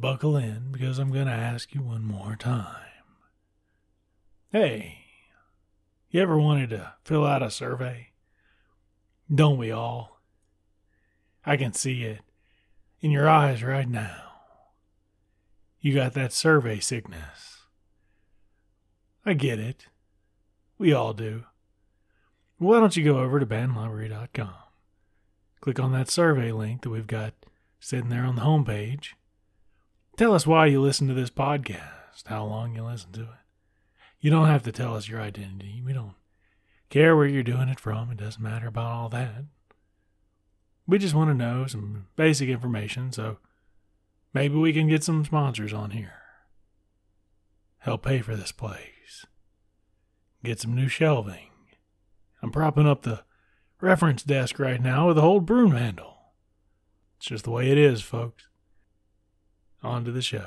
Buckle in, because I'm going to ask you one more time. Hey, you ever wanted to fill out a survey? Don't we all? I can see it in your eyes right now. You got that survey sickness. I get it. We all do. Why don't you go over to bandlibrary.com? Click on that survey link that we've got sitting there on the homepage. Tell us why you listen to this podcast, how long you listen to it. You don't have to tell us your identity. We don't care where you're doing it from. It doesn't matter about all that. We just want to know some basic information, so maybe we can get some sponsors on here. Help pay for this place. Get some new shelving. I'm propping up the reference desk right now with a whole broom handle. It's just the way it is, folks. On to the show.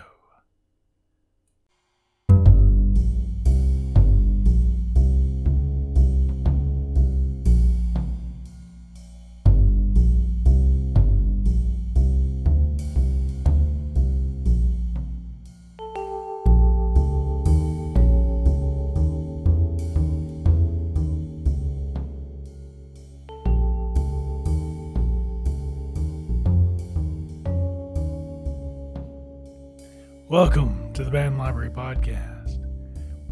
Welcome to the Banned Library Podcast.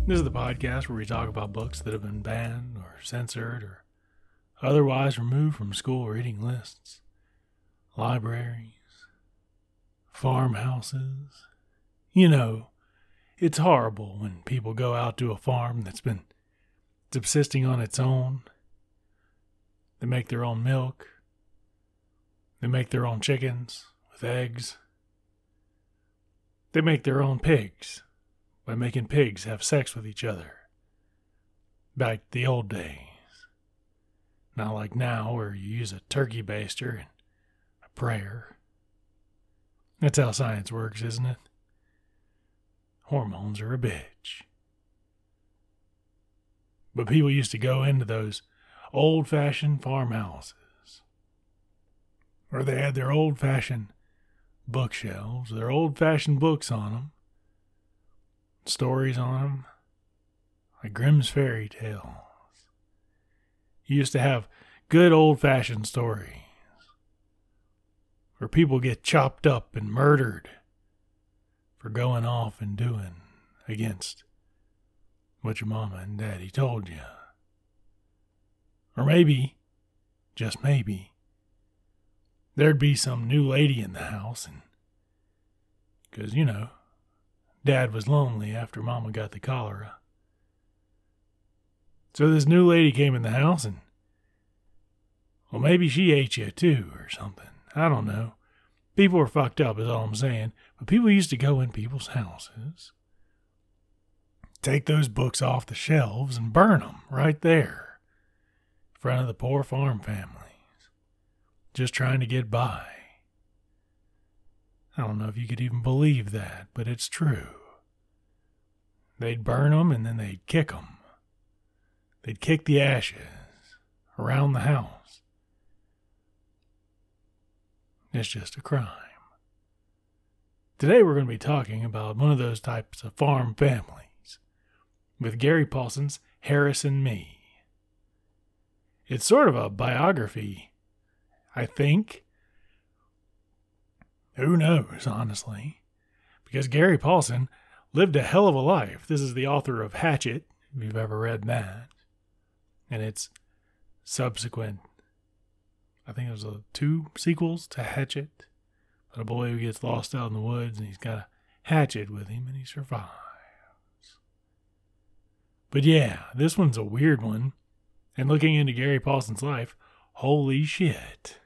This is the podcast where we talk about books that have been banned or censored or otherwise removed from school reading lists, libraries, farmhouses. You know, it's horrible when people go out to a farm that's been subsisting on its own. They make their own milk. They make their own chickens with eggs. They make their own pigs by making pigs have sex with each other. Back the old days. Not like now where you use a turkey baster and a prayer. That's how science works, isn't it? Hormones are a bitch. But people used to go into those old-fashioned farmhouses where they had their old-fashioned bookshelves, their old-fashioned books on them, stories on them, like Grimm's fairy tales. You used to have good old-fashioned stories where people get chopped up and murdered for going off and doing against what your mama and daddy told you. Or maybe, just maybe, there'd be some new lady in the house, and 'cause, you know, Dad was lonely after Mama got the cholera. So this new lady came in the house, and, well, maybe she ate you, too, or something. I don't know. People were fucked up, is all I'm saying. But people used to go in people's houses, take those books off the shelves, and burn them right there in front of the poor farm family. Just trying to get by. I don't know if you could even believe that, but it's true. They'd burn them and then they'd kick them. They'd kick the ashes around the house. It's just a crime. Today we're going to be talking about one of those types of farm families with Gary Paulsen's Harris and Me. It's sort of a biography, I think. Who knows, honestly? Because Gary Paulsen lived a hell of a life. This is the author of Hatchet, if you've ever read that. And it's subsequent, I think it was two sequels to Hatchet. But a boy who gets lost out in the woods and he's got a hatchet with him and he survives. But yeah, this one's a weird one. And looking into Gary Paulsen's life, holy shit.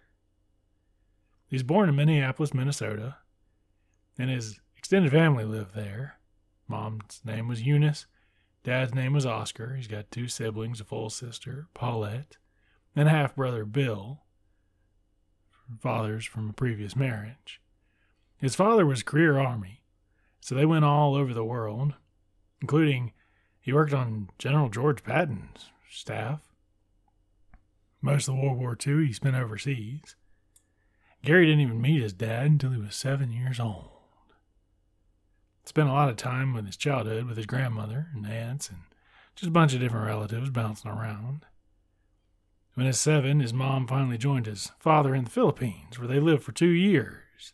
He was born in Minneapolis, Minnesota, and his extended family lived there. Mom's name was Eunice. Dad's name was Oscar. He's got two siblings, a full sister, Paulette, and a half-brother, Bill, fathers from a previous marriage. His father was career Army, so they went all over the world, including he worked on General George Patton's staff. Most of World War II, he spent overseas. Gary didn't even meet his dad until he was 7 years old. Spent a lot of time in his childhood with his grandmother and aunts and just a bunch of different relatives bouncing around. When he was 7, his mom finally joined his father in the Philippines, where they lived for 2 years.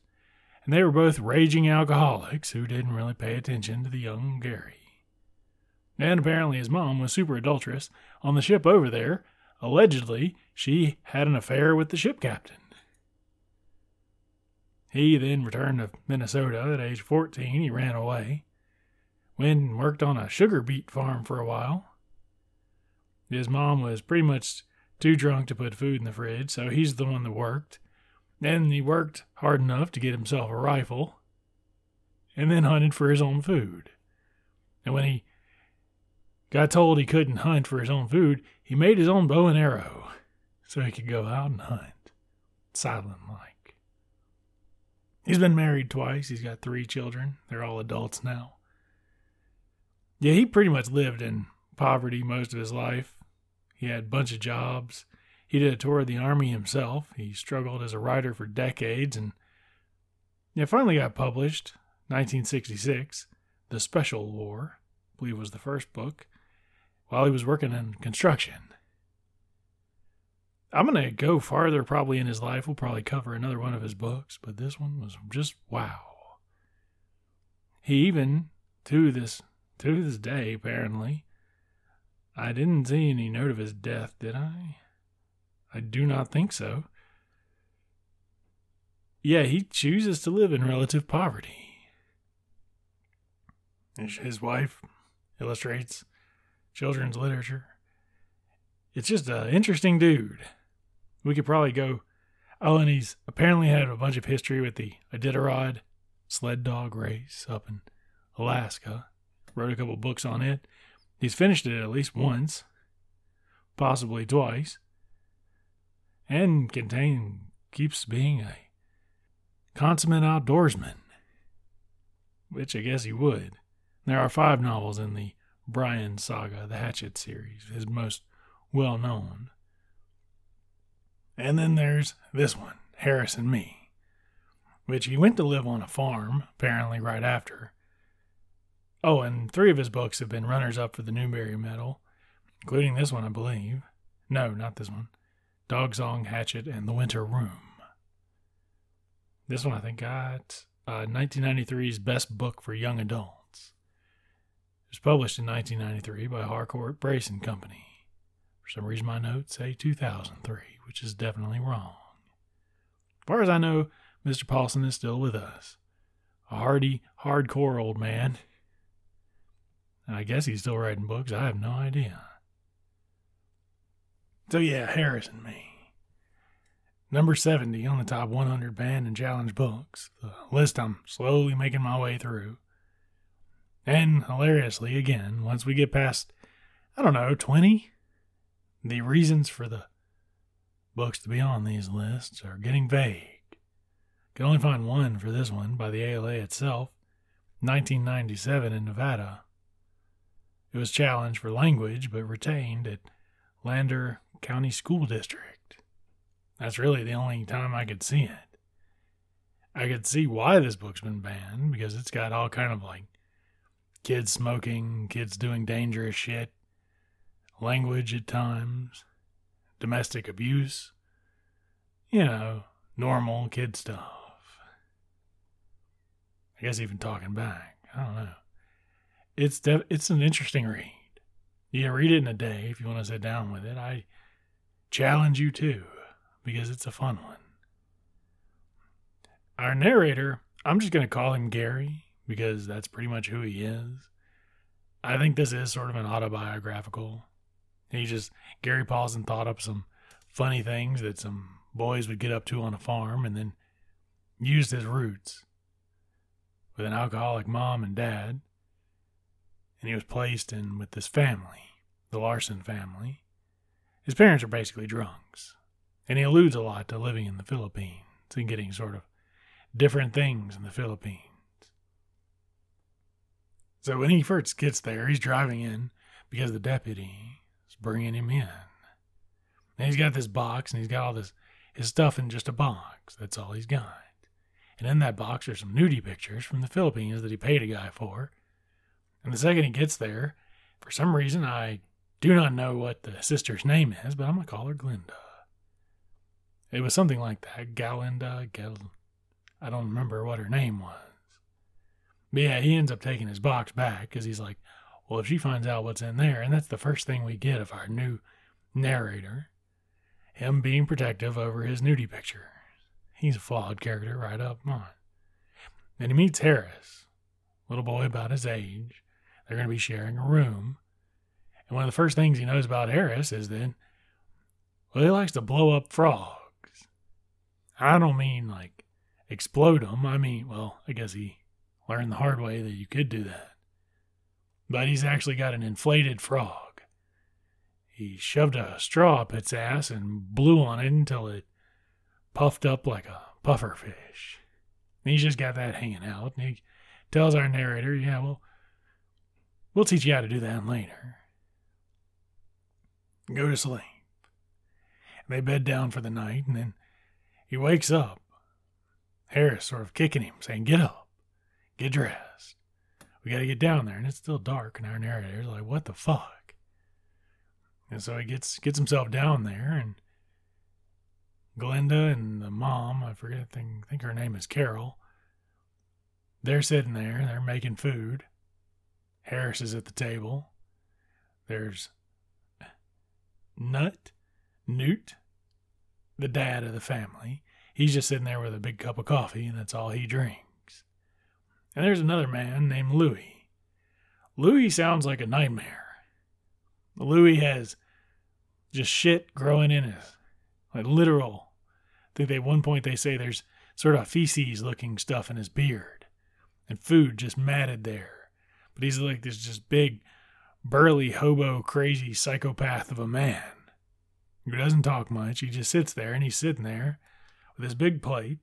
And they were both raging alcoholics who didn't really pay attention to the young Gary. And apparently his mom was super adulterous. On the ship over there, allegedly, she had an affair with the ship captain. He then returned to Minnesota at age 14. He ran away. Went and worked on a sugar beet farm for a while. His mom was pretty much too drunk to put food in the fridge, so he's the one that worked. And he worked hard enough to get himself a rifle. And then hunted for his own food. And when he got told he couldn't hunt for his own food, he made his own bow and arrow so he could go out and hunt, silent-like. He's been married twice. He's got 3 children. They're all adults now. Yeah, he pretty much lived in poverty most of his life. He had a bunch of jobs. He did a tour of the Army himself. He struggled as a writer for decades and finally got published, 1966, The Special War, I believe was the first book, while he was working in construction. I'm going to go farther probably in his life. We'll probably cover another one of his books, but this one was just wow. He even, to this day, apparently, I didn't see any note of his death, did I? I do not think so. Yeah, he chooses to live in relative poverty. His wife illustrates children's literature. It's just an interesting dude. We could probably go... Oh, and he's apparently had a bunch of history with the Iditarod sled dog race up in Alaska. Wrote a couple books on it. He's finished it at least once, possibly twice, and keeps being a consummate outdoorsman, which I guess he would. There are 5 novels in the Brian saga, the Hatchet series, his most well-known. And then there's this one, Harris and Me, which he went to live on a farm, apparently right after. Oh, and 3 of his books have been runners-up for the Newbery Medal, including this one, I believe. No, not this one. Dog Song, Hatchet, and The Winter Room. This one, I think, got 1993's Best Book for Young Adults. It was published in 1993 by Harcourt Brace and Company. For some reason, my notes say 2003, which is definitely wrong. As far as I know, Mr. Paulsen is still with us. A hardy, hardcore old man. I guess he's still writing books. I have no idea. So yeah, Harris and Me. Number 70 on the top 100 banned and challenged books. The list I'm slowly making my way through. And hilariously, again, once we get past, 20, the reasons for the books to be on these lists are getting vague. Can only find one for this one by the ALA itself, 1997 in Nevada. It was challenged for language, but retained at Lander County School District. That's really the only time I could see it. I could see why this book's been banned, because it's got all kind of kids smoking, kids doing dangerous shit, language at times, domestic abuse, normal kid stuff. I guess even talking back, I don't know. It's an interesting read. You can read it in a day if you want to sit down with it. I challenge you too, because it's a fun one. Our narrator, I'm just going to call him Gary, because that's pretty much who he is. I think this is sort of an autobiographical. Gary Paulsen thought up some funny things that some boys would get up to on a farm and then used his roots with an alcoholic mom and dad. And he was placed in with this family, the Larson family. His parents are basically drunks. And he alludes a lot to living in the Philippines and getting sort of different things in the Philippines. So when he first gets there, he's driving in because the deputy is bringing him in. And he's got this box, and he's got all his stuff in just a box. That's all he's got. And in that box are some nudie pictures from the Philippines that he paid a guy for. And the second he gets there, for some reason I do not know what the sister's name is, but I'm going to call her Glenda. It was something like that. Galinda, I don't remember what her name was. But yeah, he ends up taking his box back because he's like, well, if she finds out what's in there, and that's the first thing we get of our new narrator, him being protective over his nudie pictures. He's a flawed character right up on. Then he meets Harris, little boy about his age. They're going to be sharing a room. And one of the first things he knows about Harris is that, well, he likes to blow up frogs. I don't mean like explode them. I mean, well, I guess he learned the hard way that you could do that. But he's actually got an inflated frog. He shoved a straw up its ass and blew on it until it puffed up like a puffer fish. And he's just got that hanging out. And he tells our narrator, yeah, well, we'll teach you how to do that later. Go to sleep. And they bed down for the night, and then he wakes up. Harris sort of kicking him, saying, get up. Get dressed. We got to get down there. And it's still dark, and our narrator's like, what the fuck? And so he gets himself down there, and Glenda and the mom, I think her name is Carol. They're sitting there. They're making food. Harris is at the table. There's Knut, the dad of the family. He's just sitting there with a big cup of coffee, and that's all he drinks. And there's another man named Louie. Louie sounds like a nightmare. Louie has just shit growing in his, like literal. I think at one point they say there's sort of feces-looking stuff in his beard, and food just matted there. But he's like this just big, burly, hobo, crazy psychopath of a man who doesn't talk much. He just sits there, and he's sitting there with his big plate,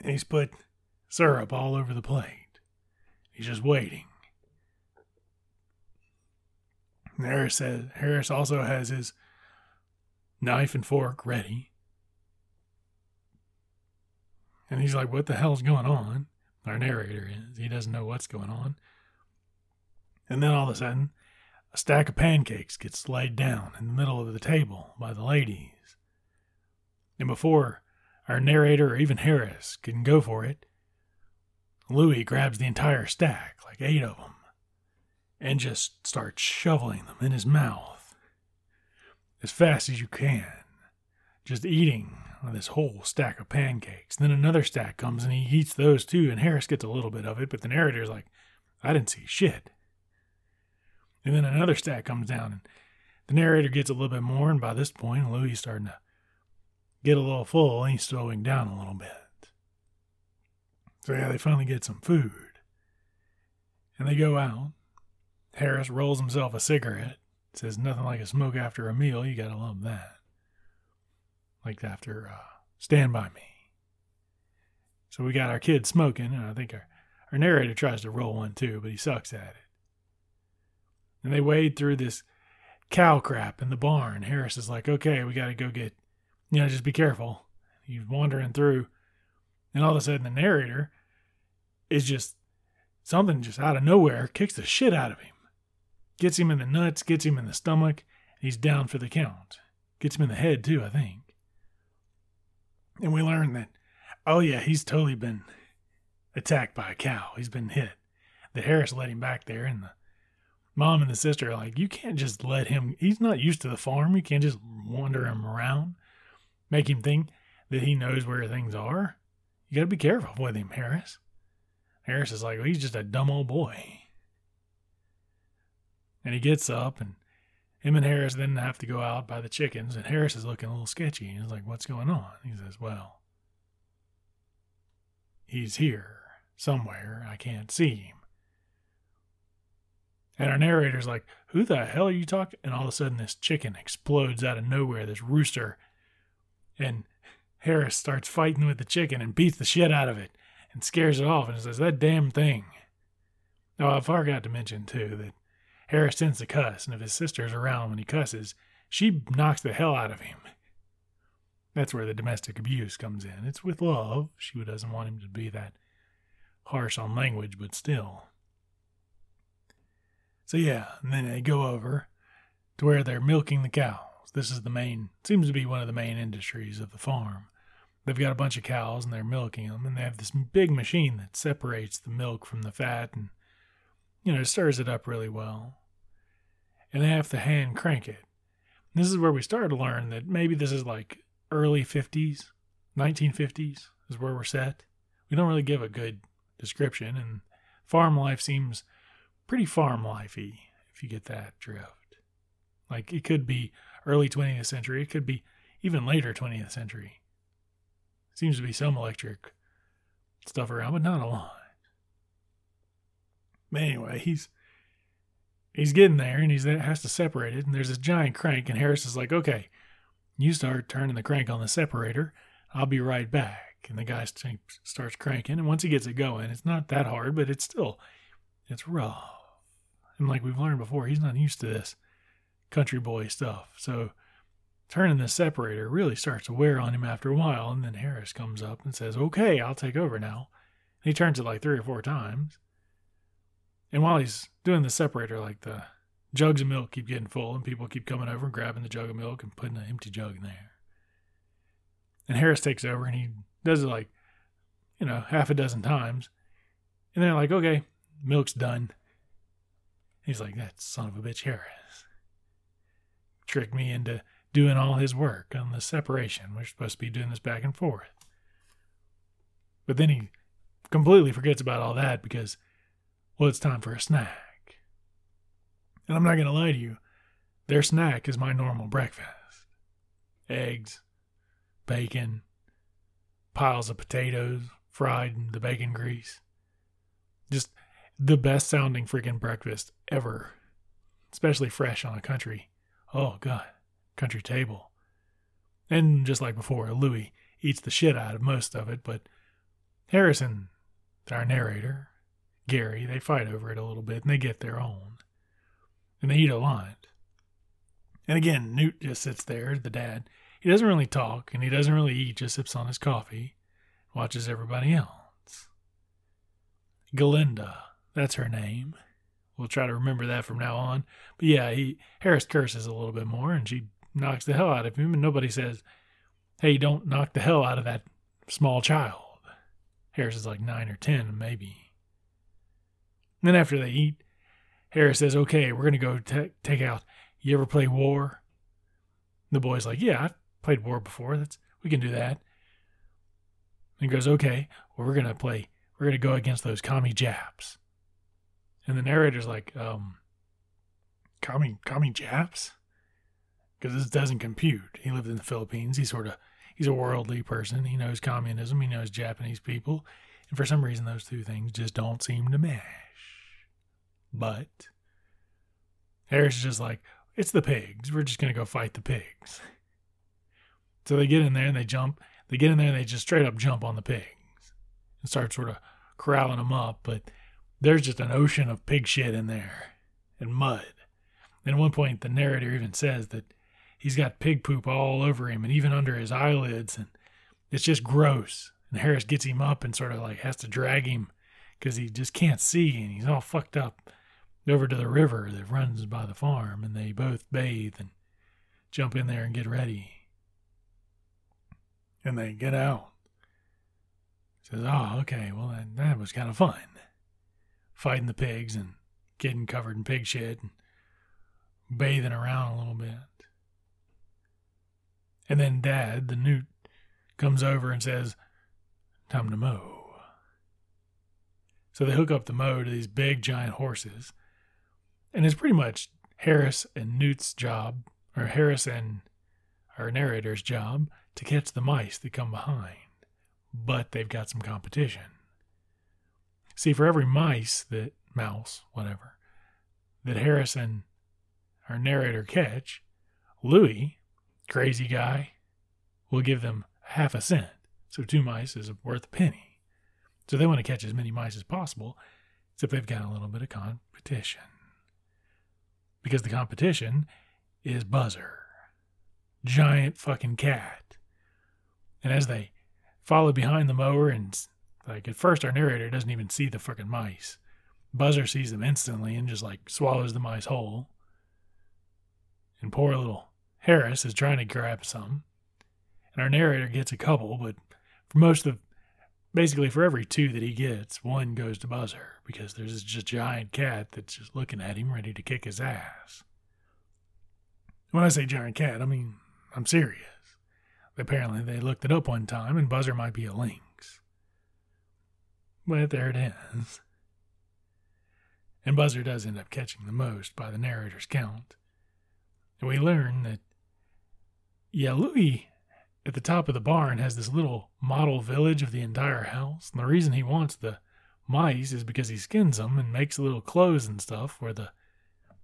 and he's put syrup all over the plate. He's just waiting. And Harris also has his knife and fork ready. And he's like, what the hell's going on? Our narrator is. He doesn't know what's going on. And then all of a sudden, a stack of pancakes gets laid down in the middle of the table by the ladies. And before our narrator or even Harris can go for it, Louie grabs the entire stack, like 8 of them, and just starts shoveling them in his mouth. As fast as you can, just eating this whole stack of pancakes. Then another stack comes and he eats those too, and Harris gets a little bit of it, but the narrator's like, I didn't see shit. And then another stack comes down, and the narrator gets a little bit more, and by this point, Louie's starting to get a little full, and he's slowing down a little bit. So yeah, they finally get some food. And they go out. Harris rolls himself a cigarette. It says nothing like a smoke after a meal. You gotta love that. Like after Stand By Me. So we got our kids smoking, and I think our narrator tries to roll one too, but he sucks at it. And they wade through this cow crap in the barn. Harris is like, okay, we gotta go get, just be careful. He's wandering through, and all of a sudden the narrator is just, something just out of nowhere kicks the shit out of him. Gets him in the nuts, gets him in the stomach, and he's down for the count. Gets him in the head, too, I think. And we learn that, oh yeah, he's totally been attacked by a cow. He's been hit. The Harris let him back there, and the mom and the sister are like, you can't just let him, he's not used to the farm. You can't just wander him around, make him think that he knows where things are. You gotta be careful with him, Harris. Harris is like, well, he's just a dumb old boy. And he gets up, and him and Harris then have to go out by the chickens, and Harris is looking a little sketchy. He's like, what's going on? He says, well, he's here somewhere. I can't see him. And our narrator's like, who the hell are you talking? And all of a sudden this chicken explodes out of nowhere, this rooster. And Harris starts fighting with the chicken and beats the shit out of it and scares it off and says, that damn thing. Oh, I forgot to mention, too, that Harris tends to cuss, and if his sister's around when he cusses, she knocks the hell out of him. That's where the domestic abuse comes in. It's with love. She doesn't want him to be that harsh on language, but still. So yeah, and then they go over to where they're milking the cows. This is the main, seems to be one of the main industries of the farm. They've got a bunch of cows and they're milking them, and they have this big machine that separates the milk from the fat and, you know, stirs it up really well. And they have to hand crank it. And this is where we start to learn that maybe this is like early 50s, 1950s is where we're set. We don't really give a good description, and farm life seems pretty farm lifey, if you get that drift. Like, it could be early 20th century. It could be even later 20th century. Seems to be some electric stuff around, but not a lot. But anyway, he's getting there, and he has to separate it, and there's this giant crank, and Harris is like, okay, you start turning the crank on the separator. I'll be right back. And the guy starts cranking, and once he gets it going, it's not that hard, but it's rough. And like we've learned before, he's not used to this country boy stuff. So turning the separator really starts to wear on him after a while, and then Harris comes up and says, okay, I'll take over now. And he turns it like 3 or 4 times. And while he's doing the separator, like the jugs of milk keep getting full, and people keep coming over and grabbing the jug of milk and putting an empty jug in there. And Harris takes over, and he does it like, you know, 6 times. And they're like, okay, milk's done. He's like, that son of a bitch Harris tricked me into doing all his work on the separation. We're supposed to be doing this back and forth. But then he completely forgets about all that because, well, it's time for a snack. And I'm not going to lie to you, their snack is my normal breakfast. Eggs, bacon, piles of potatoes, fried in the bacon grease. Just the best sounding freaking breakfast ever. Especially fresh on a country. Oh, God. Country table. And just like before, Louie eats the shit out of most of it, but Harrison, our narrator, Gary, they fight over it a little bit, and they get their own. And they eat a lot. And again, Knut just sits there, the dad. He doesn't really talk, and he doesn't really eat, just sips on his coffee, watches everybody else. Glenda, that's her name. We'll try to remember that from now on. But yeah, Harris curses a little bit more, and she knocks the hell out of him, and nobody says, hey, don't knock the hell out of that small child. Harris is like 9 or 10, maybe. And then after they eat, Harris says, okay, we're going to go take out. You ever play war? The boy's like, yeah, I've played war before. We can do that. And he goes, okay, well, we're going to go against those commie Japs. And the narrator's like, commie Japs? Because this doesn't compute. He lived in the Philippines. He's a worldly person. He knows communism. He knows Japanese people. And for some reason, those two things just don't seem to mesh. But Harris is just like, it's the pigs. We're just going to go fight the pigs. So they get in there and they jump. They get in there and they just straight up jump on the pigs and start sort of corralling them up. But there's just an ocean of pig shit in there and mud. And at one point, the narrator even says that he's got pig poop all over him and even under his eyelids. And it's just gross. And Harris gets him up and sort of like has to drag him because he just can't see. And he's all fucked up over to the river that runs by the farm. And they both bathe and jump in there and get ready. And they get out. Says, oh, okay, well, that was kind of fun. Fighting the pigs and getting covered in pig shit and bathing around a little bit. And then Dad, the Knut, comes over and says, time to mow. So they hook up the mow to these big giant horses. And it's pretty much Harris and Knut's job, or Harris and our narrator's job, to catch the mice that come behind. But they've got some competition. See, for every mouse that Harris and our narrator catch, Louie, crazy guy, will give them 0.5 cents. So 2 mice is worth a penny. So they want to catch as many mice as possible, except they've got a little bit of competition. Because the competition is Buzzer. Giant fucking cat And as they follow behind the mower, and like at first our narrator doesn't even see the fucking mice. Buzzer sees them instantly and just like swallows the mice whole. And poor little Harris is trying to grab some. And our narrator gets a couple, but for most of, basically for every two that he gets, one goes to Buzzer, because there's this just giant cat that's just looking at him, ready to kick his ass. When I say giant cat, I mean, I'm serious. Apparently they looked it up one time, and Buzzer might be a lynx. But there it is. And Buzzer does end up catching the most by the narrator's count. And we learn that, yeah, Louie at the top of the barn has this little model village of the entire house. And the reason he wants the mice is because he skins them and makes little clothes and stuff for the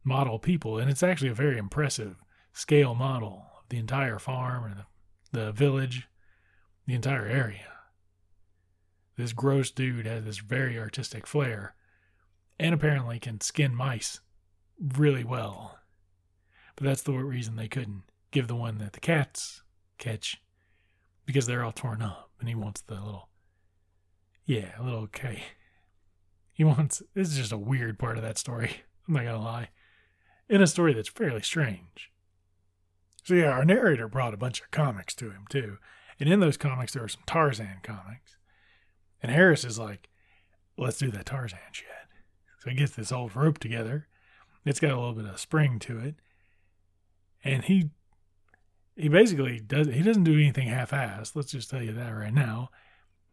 model people. And it's actually a very impressive scale model of the entire farm or the village, the entire area. This gross dude has this very artistic flair and apparently can skin mice really well. But that's the reason they couldn't give the one that the cats catch, because they're all torn up, and he wants the little, okay. He wants, this is just a weird part of that story, I'm not gonna lie, in a story that's fairly strange. So yeah, our narrator brought a bunch of comics to him too, and in those comics there were some Tarzan comics, and Harris is like, let's do that Tarzan shit. So he gets this old rope together, it's got a little bit of spring to it, and he basically doesn't do anything half-assed, let's just tell you that right now.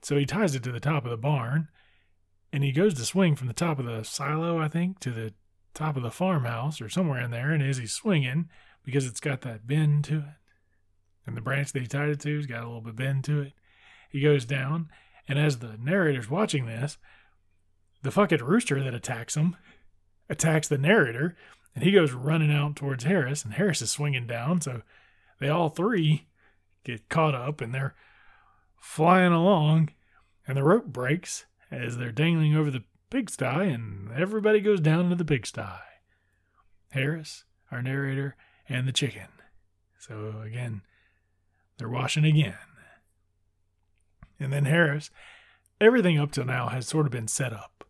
So he ties it to the top of the barn, and he goes to swing from the top of the silo, I think, to the top of the farmhouse or somewhere in there, and as he's swinging, because it's got that bend to it, and the branch that he tied it to has got a little bit of bend to it, he goes down, and as the narrator's watching this, the fucking rooster that attacks him attacks the narrator, and he goes running out towards Harris, and Harris is swinging down, so they all three get caught up, and they're flying along, and the rope breaks as they're dangling over the pigsty, and everybody goes down to the pigsty. Harris, our narrator, and the chicken. So again, they're washing again. And then Harris, everything up till now has sort of been set up.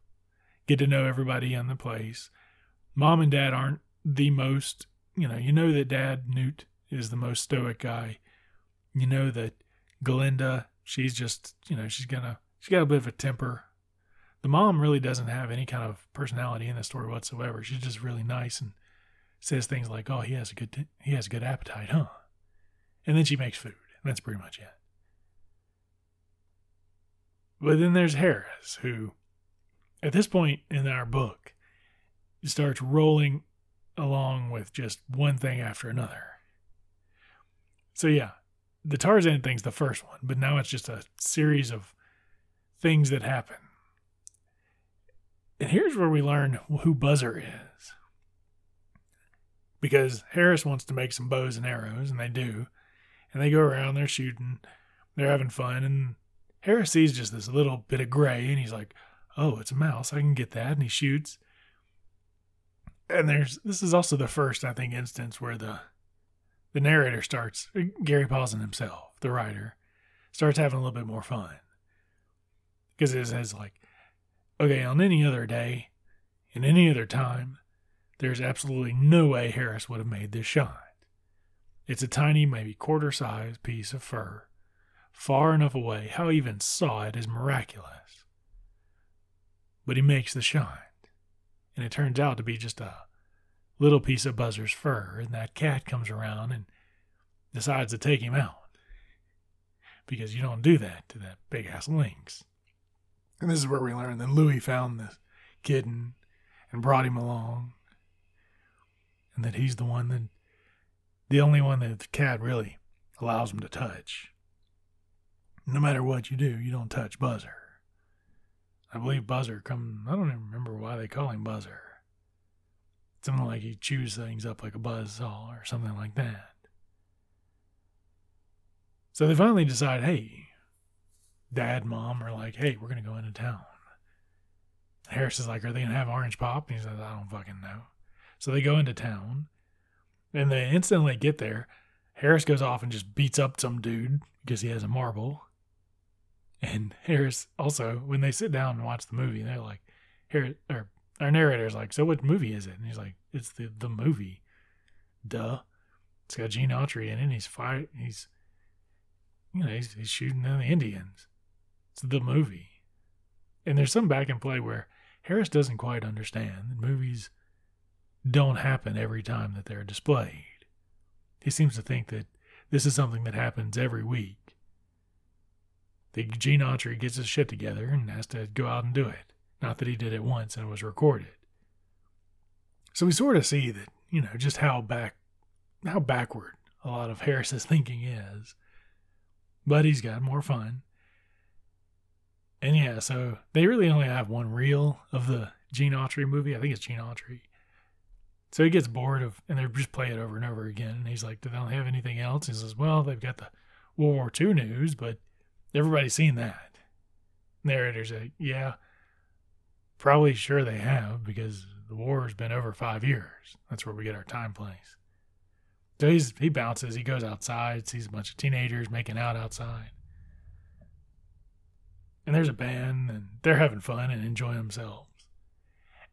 Get to know everybody in the place. Mom and Dad aren't the most, you know that Dad, Knut, is the most stoic guy. You know that Glenda, she's just, she's got a bit of a temper. The mom really doesn't have any kind of personality in the story whatsoever. She's just really nice and says things like, oh, he has a good appetite, huh? And then she makes food. That's pretty much it. But then there's Harris, who at this point in our book starts rolling along with just one thing after another. So yeah, the Tarzan thing's the first one, but now it's just a series of things that happen. And here's where we learn who Buzzer is. Because Harris wants to make some bows and arrows, and they do. And they go around, they're shooting, they're having fun, and Harris sees just this little bit of gray, and he's like, oh, it's a mouse, I can get that, and he shoots. And this is also the first, I think, instance where the narrator starts, Gary Paulsen himself, the writer, starts having a little bit more fun. Because it says like, okay, on any other day, in any other time, there's absolutely no way Harris would have made this shot. It's a tiny, maybe quarter-sized piece of fur, far enough away, how he even saw it is miraculous. But he makes the shot. And it turns out to be just a little piece of Buzzer's fur, and that cat comes around and decides to take him out. Because you don't do that to that big ass lynx. And this is where we learn that Louie found this kitten and brought him along. And that he's the only one that the cat really allows him to touch. No matter what you do, you don't touch Buzzer. I believe Buzzer I don't even remember why they call him Buzzer. Something like he chews things up like a buzzsaw or something like that. So they finally decide, hey, Dad, Mom are like, hey, we're going to go into town. Harris is like, are they going to have orange pop? And he says, I don't fucking know. So they go into town, and they instantly get there, Harris goes off and just beats up some dude because he has a marble. And Harris also, when they sit down and watch the movie, they're like, Harris, or our narrator's like, so what movie is it? And he's like, it's the movie. Duh. It's got Gene Autry in it. And he's shooting the Indians. It's the movie. And there's some back and play where Harris doesn't quite understand that movies don't happen every time that they're displayed. He seems to think that this is something that happens every week. That Gene Autry gets his shit together and has to go out and do it. Not that he did it once and it was recorded. So we sort of see that, you know, just how backward a lot of Harris's thinking is. But he's got more fun. And yeah, so they really only have one reel of the Gene Autry movie. I think it's Gene Autry. So he gets bored of, and they just play it over and over again. And he's like, do they not have anything else? He says, well, they've got the World War II news, but everybody's seen that. Narrator's like, yeah, probably sure they have, because the war's been over 5 years. That's where we get our time place. So he bounces, he goes outside, sees a bunch of teenagers making out outside. And there's a band, and they're having fun and enjoying themselves.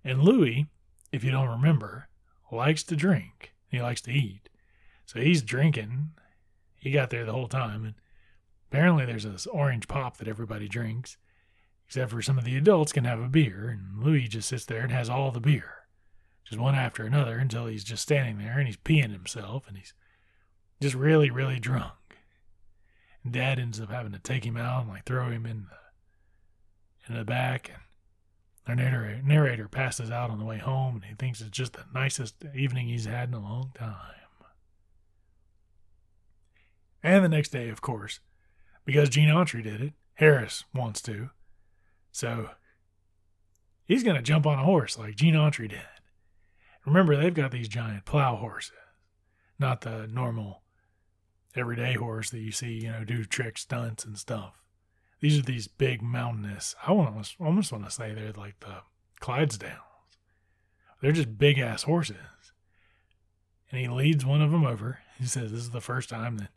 And Louie, if you don't remember, likes to drink. He likes to eat. So he's drinking. He got there the whole time. And apparently there's this orange pop that everybody drinks, except for some of the adults can have a beer. And Louie just sits there and has all the beer, just one after another, until he's just standing there and he's peeing himself. And he's just really, really drunk. And Dad ends up having to take him out and like throw him in the back, and our narrator passes out on the way home, and he thinks it's just the nicest evening he's had in a long time. And the next day, of course, because Gene Autry did it, Harris wants to, so he's going to jump on a horse like Gene Autry did. Remember, they've got these giant plow horses, not the normal everyday horse that you see, you know, do trick stunts and stuff. These are these big mountainous, I almost want to say they're like the Clydesdales. They're just big-ass horses. And he leads one of them over. He says this is the first time that,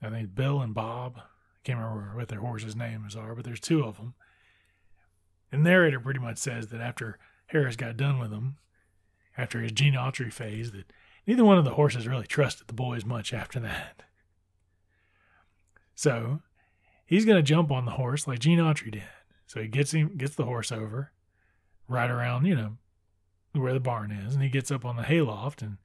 I think Bill and Bob, I can't remember what their horses' names are, but there's two of them. The narrator pretty much says that after Harris got done with them, after his Gene Autry phase, that neither one of the horses really trusted the boys much after that. So he's going to jump on the horse like Gene Autry did. So he gets the horse over, right around, you know, where the barn is. And he gets up on the hayloft and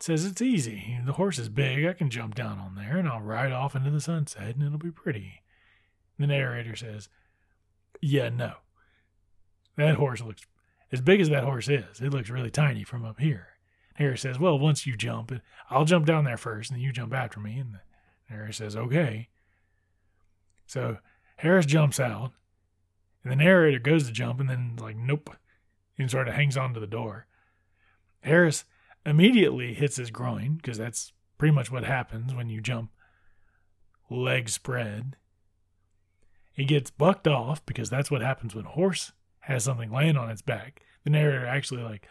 says, it's easy. The horse is big. I can jump down on there and I'll ride off into the sunset and it'll be pretty. The narrator says, yeah, no. That horse looks, as big as that horse is, it looks really tiny from up here. And Harris says, well, once you jump, I'll jump down there first and you jump after me. And the narrator says, okay. So Harris jumps out, and the narrator goes to jump, and then, like, nope, and sort of hangs on to the door. Harris immediately hits his groin, because that's pretty much what happens when you jump leg spread. He gets bucked off, because that's what happens when a horse has something laying on its back. The narrator actually, like,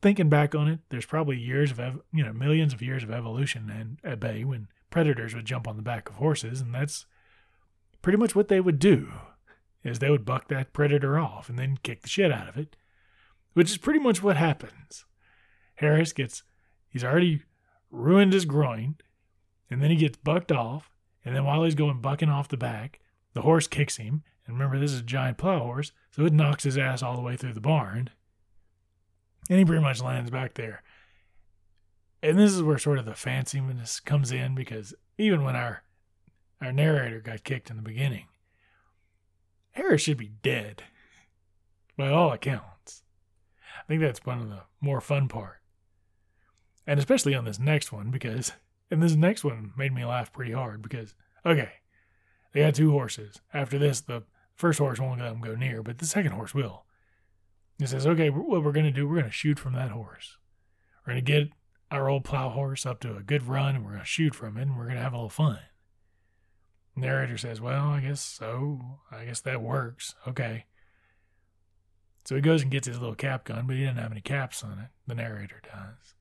thinking back on it, there's probably years of, millions of years of evolution at bay when predators would jump on the back of horses, and that's pretty much what they would do, is they would buck that predator off and then kick the shit out of it, which is pretty much what happens. Harris he's already ruined his groin, and then he gets bucked off, and then while he's going bucking off the back, the horse kicks him, and remember, this is a giant plow horse, so it knocks his ass all the way through the barn, and he pretty much lands back there. And this is where sort of the fanciness comes in, because even when our narrator got kicked in the beginning, Harris should be dead, by all accounts. I think that's one of the more fun part. And especially on this next one, and this next one made me laugh pretty hard, because, okay, they had two horses. After this, the first horse won't let them go near, but the second horse will. He says, okay, what we're going to do, we're going to shoot from that horse. We're going to get our old plow horse up to a good run, and we're going to shoot from it, and we're going to have a little fun. Narrator says, well, I guess so. I guess that works. Okay. So he goes and gets his little cap gun, but he doesn't have any caps on it. The narrator does.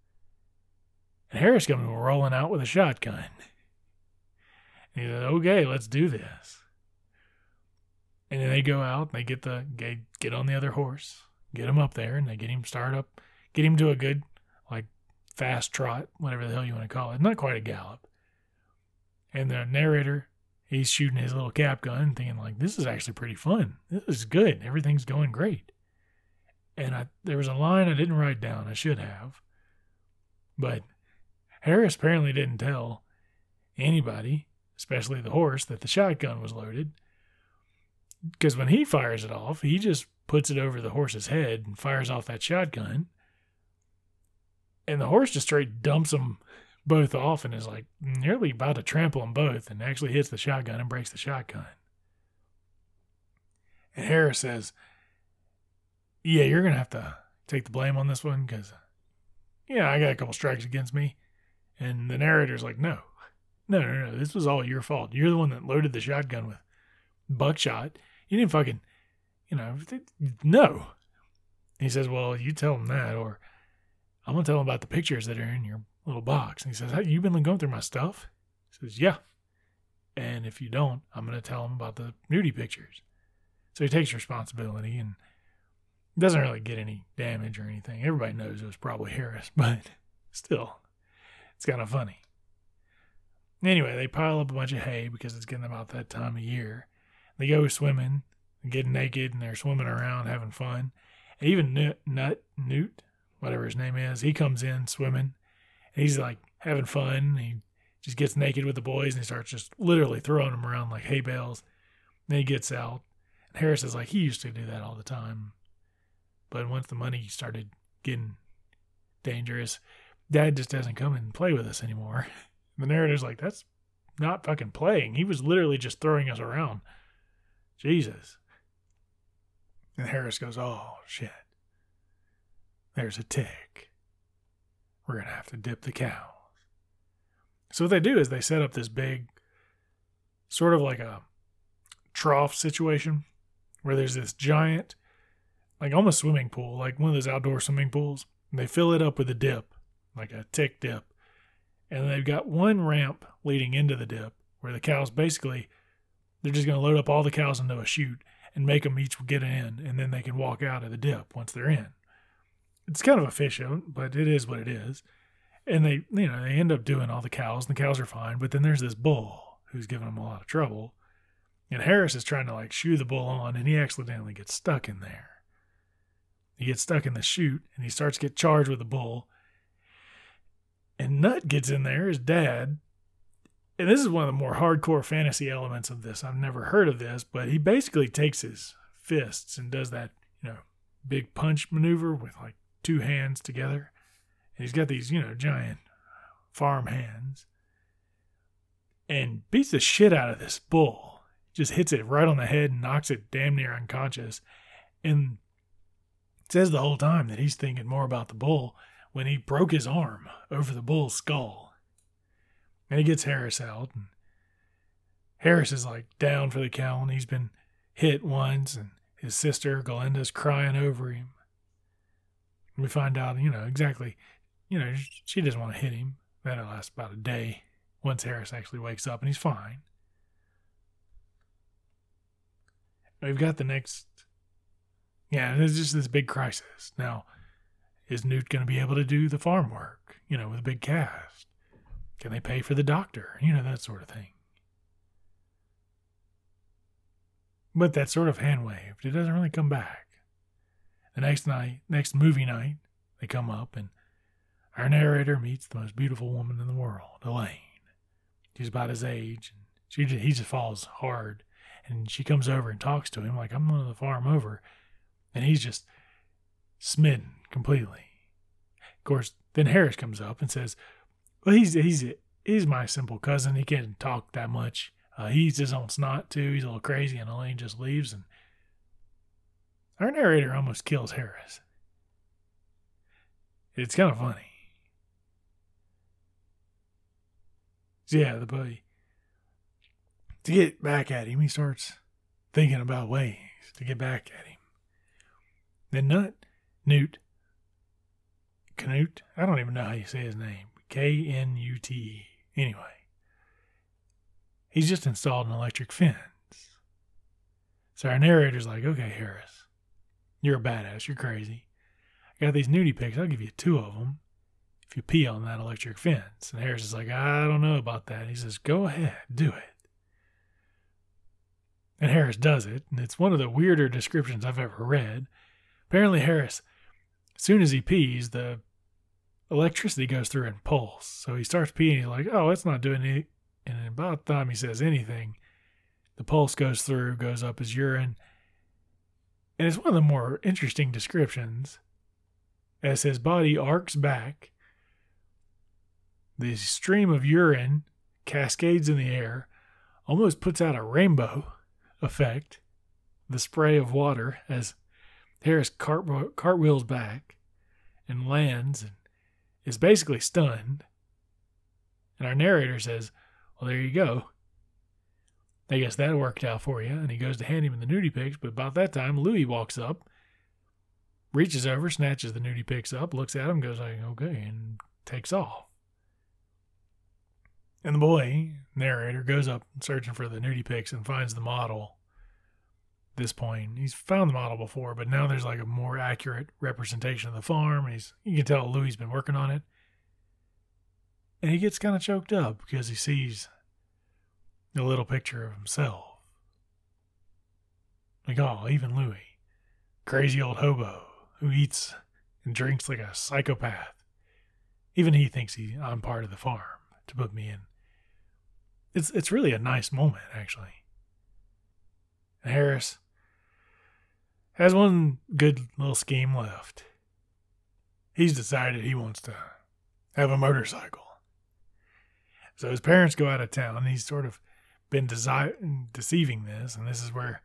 And Harris comes rolling out with a shotgun. And he says, okay, let's do this. And then they go out and they get on the other horse, get him up there, and they get him started up, get him to a good, like, fast trot, whatever the hell you want to call it. Not quite a gallop. And the narrator, he's shooting his little cap gun thinking, like, this is actually pretty fun. This is good. Everything's going great. And there was a line I didn't write down. I should have. But Harris apparently didn't tell anybody, especially the horse, that the shotgun was loaded. Because when he fires it off, he just puts it over the horse's head and fires off that shotgun. And the horse just straight dumps them both off and is like nearly about to trample them both and actually hits the shotgun and breaks the shotgun. And Harris says, yeah, you're going to have to take the blame on this one because, yeah, I got a couple strikes against me. And the narrator's like, no, this was all your fault. You're the one that loaded the shotgun with buckshot. You didn't fucking, no. He says, well, you tell him that, or I'm going to tell him about the pictures that are in your little box. And he says, hey, you've been going through my stuff? He says, yeah. And if you don't, I'm going to tell him about the nudie pictures. So he takes responsibility and doesn't really get any damage or anything. Everybody knows it was probably Harris, but still, it's kind of funny. Anyway, they pile up a bunch of hay because it's getting about that time of year. They go swimming, getting naked, and they're swimming around, having fun. And even Knut, whatever his name is, he comes in swimming. And he's like having fun. He just gets naked with the boys and he starts just literally throwing them around like hay bales. And he gets out. And Harris is like, he used to do that all the time. But once the money started getting dangerous, Dad just doesn't come and play with us anymore. The narrator's like, that's not fucking playing. He was literally just throwing us around. Jesus. And Harris goes, oh, shit. There's a tick. We're going to have to dip the cows. So what they do is they set up this big, sort of like a trough situation where there's this giant, like almost swimming pool, like one of those outdoor swimming pools. And they fill it up with a dip, like a tick dip. And they've got one ramp leading into the dip where the cows basically, they're just going to load up all the cows into a chute and make them each get in, and then they can walk out of the dip once they're in. It's kind of efficient, but it is what it is. And they, they end up doing all the cows, and the cows are fine. But then there's this bull who's giving them a lot of trouble. And Harris is trying to like shoo the bull on, and he accidentally gets stuck in there. He gets stuck in the chute, and he starts to get charged with the bull. And Nut gets in there, his dad. And this is one of the more hardcore fantasy elements of this. I've never heard of this, but he basically takes his fists and does that, big punch maneuver with like two hands together. And he's got these, giant farm hands. And beats the shit out of this bull. Just hits it right on the head and knocks it damn near unconscious. And says the whole time that he's thinking more about the bull when he broke his arm over the bull's skull. And he gets Harris out, and Harris is like down for the count. He's been hit once, and his sister, Glenda's crying over him. And we find out, exactly, she doesn't want to hit him. That'll last about a day once Harris actually wakes up, and he's fine. We've got the next, there's just this big crisis. Now, is Knut going to be able to do the farm work, with a big cast? Can they pay for the doctor? That sort of thing. But that's sort of hand-waved. It doesn't really come back. The next movie night, they come up and our narrator meets the most beautiful woman in the world, Elaine. She's about his age. And he just falls hard. And she comes over and talks to him like, I'm going to the farm over. And he's just smitten completely. Of course, then Harris comes up and says, well, he's my simple cousin. He can't talk that much. He eats his own snot, too. He's a little crazy, and Elaine just leaves. And our narrator almost kills Harris. It's kind of funny. So, the buddy. To get back at him, he starts thinking about ways to get back at him. Then Knut, I don't even know how you say his name. Knut. Anyway, he's just installed an electric fence. So our narrator's like, okay, Harris, you're a badass. You're crazy. I got these nudie pics. I'll give you 2 of them if you pee on that electric fence. And Harris is like, I don't know about that. He says, go ahead, do it. And Harris does it. And it's one of the weirder descriptions I've ever read. Apparently Harris, as soon as he pees, the electricity goes through and pulses. So he starts peeing. He's like, oh, it's not doing anything. And about the time he says anything, the pulse goes through, goes up his urine. And it's one of the more interesting descriptions. As his body arcs back, the stream of urine cascades in the air, almost puts out a rainbow effect, the spray of water as Harris cartwheels back and lands and is basically stunned. And our narrator says, well, there you go. I guess that worked out for you. And he goes to hand him the nudie pics, but about that time, Louie walks up, reaches over, snatches the nudie pics up, looks at him, goes like, okay, and takes off. And the boy, narrator, goes up searching for the nudie pics and finds the model. At this point, he's found the model before, but now there's like a more accurate representation of the farm. And you can tell Louie's been working on it. And he gets kind of choked up because he sees a little picture of himself. Like, oh, even Louie, crazy old hobo who eats and drinks like a psychopath. Even he thinks I'm part of the farm to put me in. It's really a nice moment, actually. Harris has one good little scheme left. He's decided he wants to have a motorcycle. So his parents go out of town, and he's sort of been deceiving this, and this is where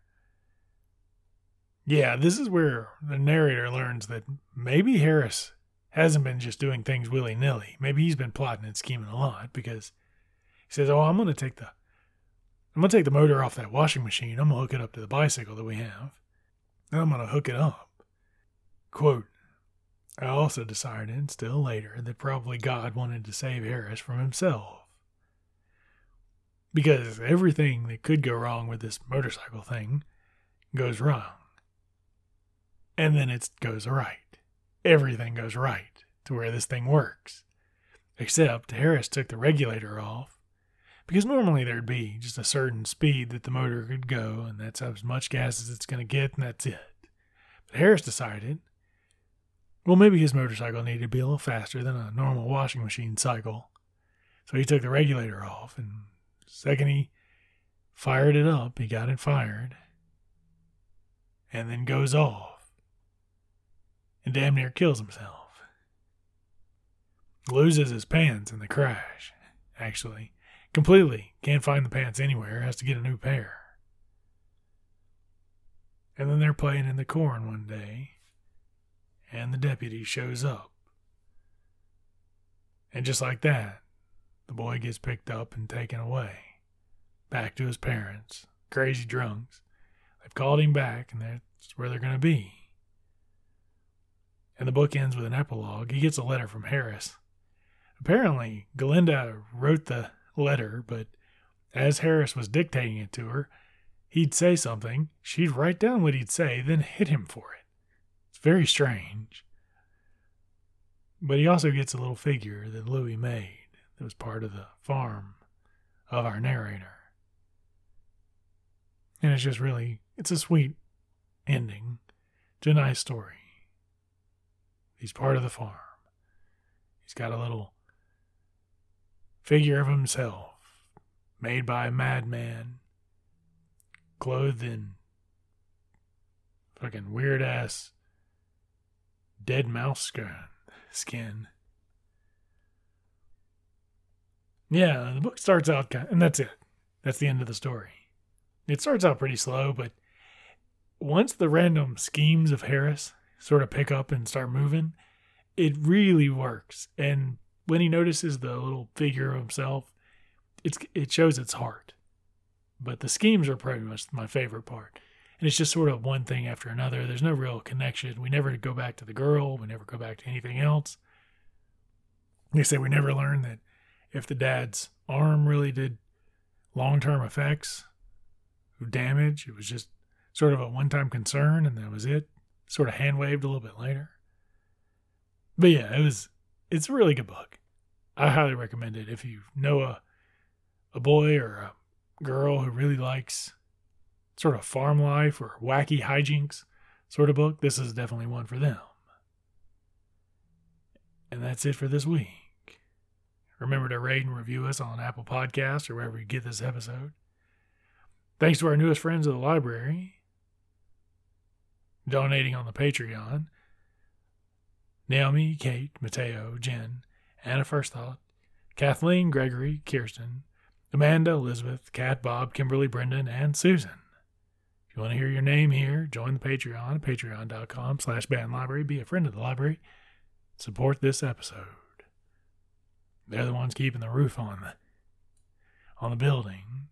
the narrator learns that maybe Harris hasn't been just doing things willy-nilly. Maybe he's been plotting and scheming a lot, because he says, oh, I'm going to take the motor off that washing machine. I'm going to hook it up to the bicycle that we have. Then I'm going to hook it up. Quote, I also decided, still later, that probably God wanted to save Harris from himself. Because everything that could go wrong with this motorcycle thing goes wrong. And then it goes right. Everything goes right to where this thing works. Except Harris took the regulator off. Because normally there'd be just a certain speed that the motor could go, and that's as much gas as it's going to get, and that's it. But Harris decided, well, maybe his motorcycle needed to be a little faster than a normal washing machine cycle. So he took the regulator off, and the second he fired it up, he got it fired, and then goes off, and damn near kills himself. Loses his pants in the crash, actually. Completely. Can't find the pants anywhere. Has to get a new pair. And then they're playing in the corn one day. And the deputy shows up. And just like that, the boy gets picked up and taken away. Back to his parents. Crazy drunks. They've called him back, and that's where they're going to be. And the book ends with an epilogue. He gets a letter from Harris. Apparently, Glenda wrote the letter, but as Harris was dictating it to her, he'd say something, she'd write down what he'd say, then hit him for it. It's very strange. But he also gets a little figure that Louie made that was part of the farm of our narrator. And it's just really, it's a sweet ending to a nice story. He's part of the farm. He's got a little figure of himself, made by a madman, clothed in fucking weird-ass dead mouse skin. Yeah, the book starts out, and that's it. That's the end of the story. It starts out pretty slow, but once the random schemes of Harris sort of pick up and start moving, it really works, and when he notices the little figure of himself, it shows its heart. But the schemes are pretty much my favorite part. And it's just sort of one thing after another. There's no real connection. We never go back to the girl. We never go back to anything else. They say we never learned that if the dad's arm really did long-term effects or damage, it was just sort of a one-time concern, and that was it. Sort of hand-waved a little bit later. But yeah, it's a really good book. I highly recommend it if you know a boy or a girl who really likes sort of farm life or wacky hijinks sort of book. This is definitely one for them. And that's it for this week. Remember to rate and review us on Apple Podcasts or wherever you get this episode. Thanks to our newest friends of the library, donating on the Patreon, Naomi, Kate, Mateo, Jen, Anna First Thought, Kathleen, Gregory, Kirsten, Amanda, Elizabeth, Kat, Bob, Kimberly, Brendan, and Susan. If you want to hear your name here, join the Patreon, patreon.com/bandlibrary. Be a friend of the library. Support this episode. They're the ones keeping the roof on the building,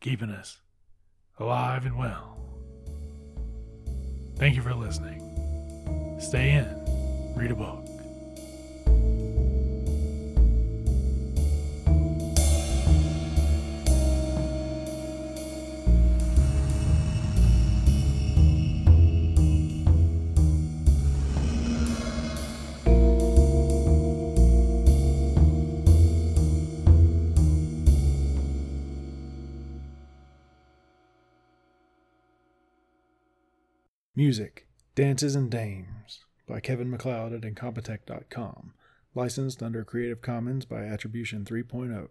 keeping us alive and well. Thank you for listening. Stay in, read a book. Music, Dances and Dames by Kevin MacLeod at incompetech.com. Licensed under Creative Commons by Attribution 3.0.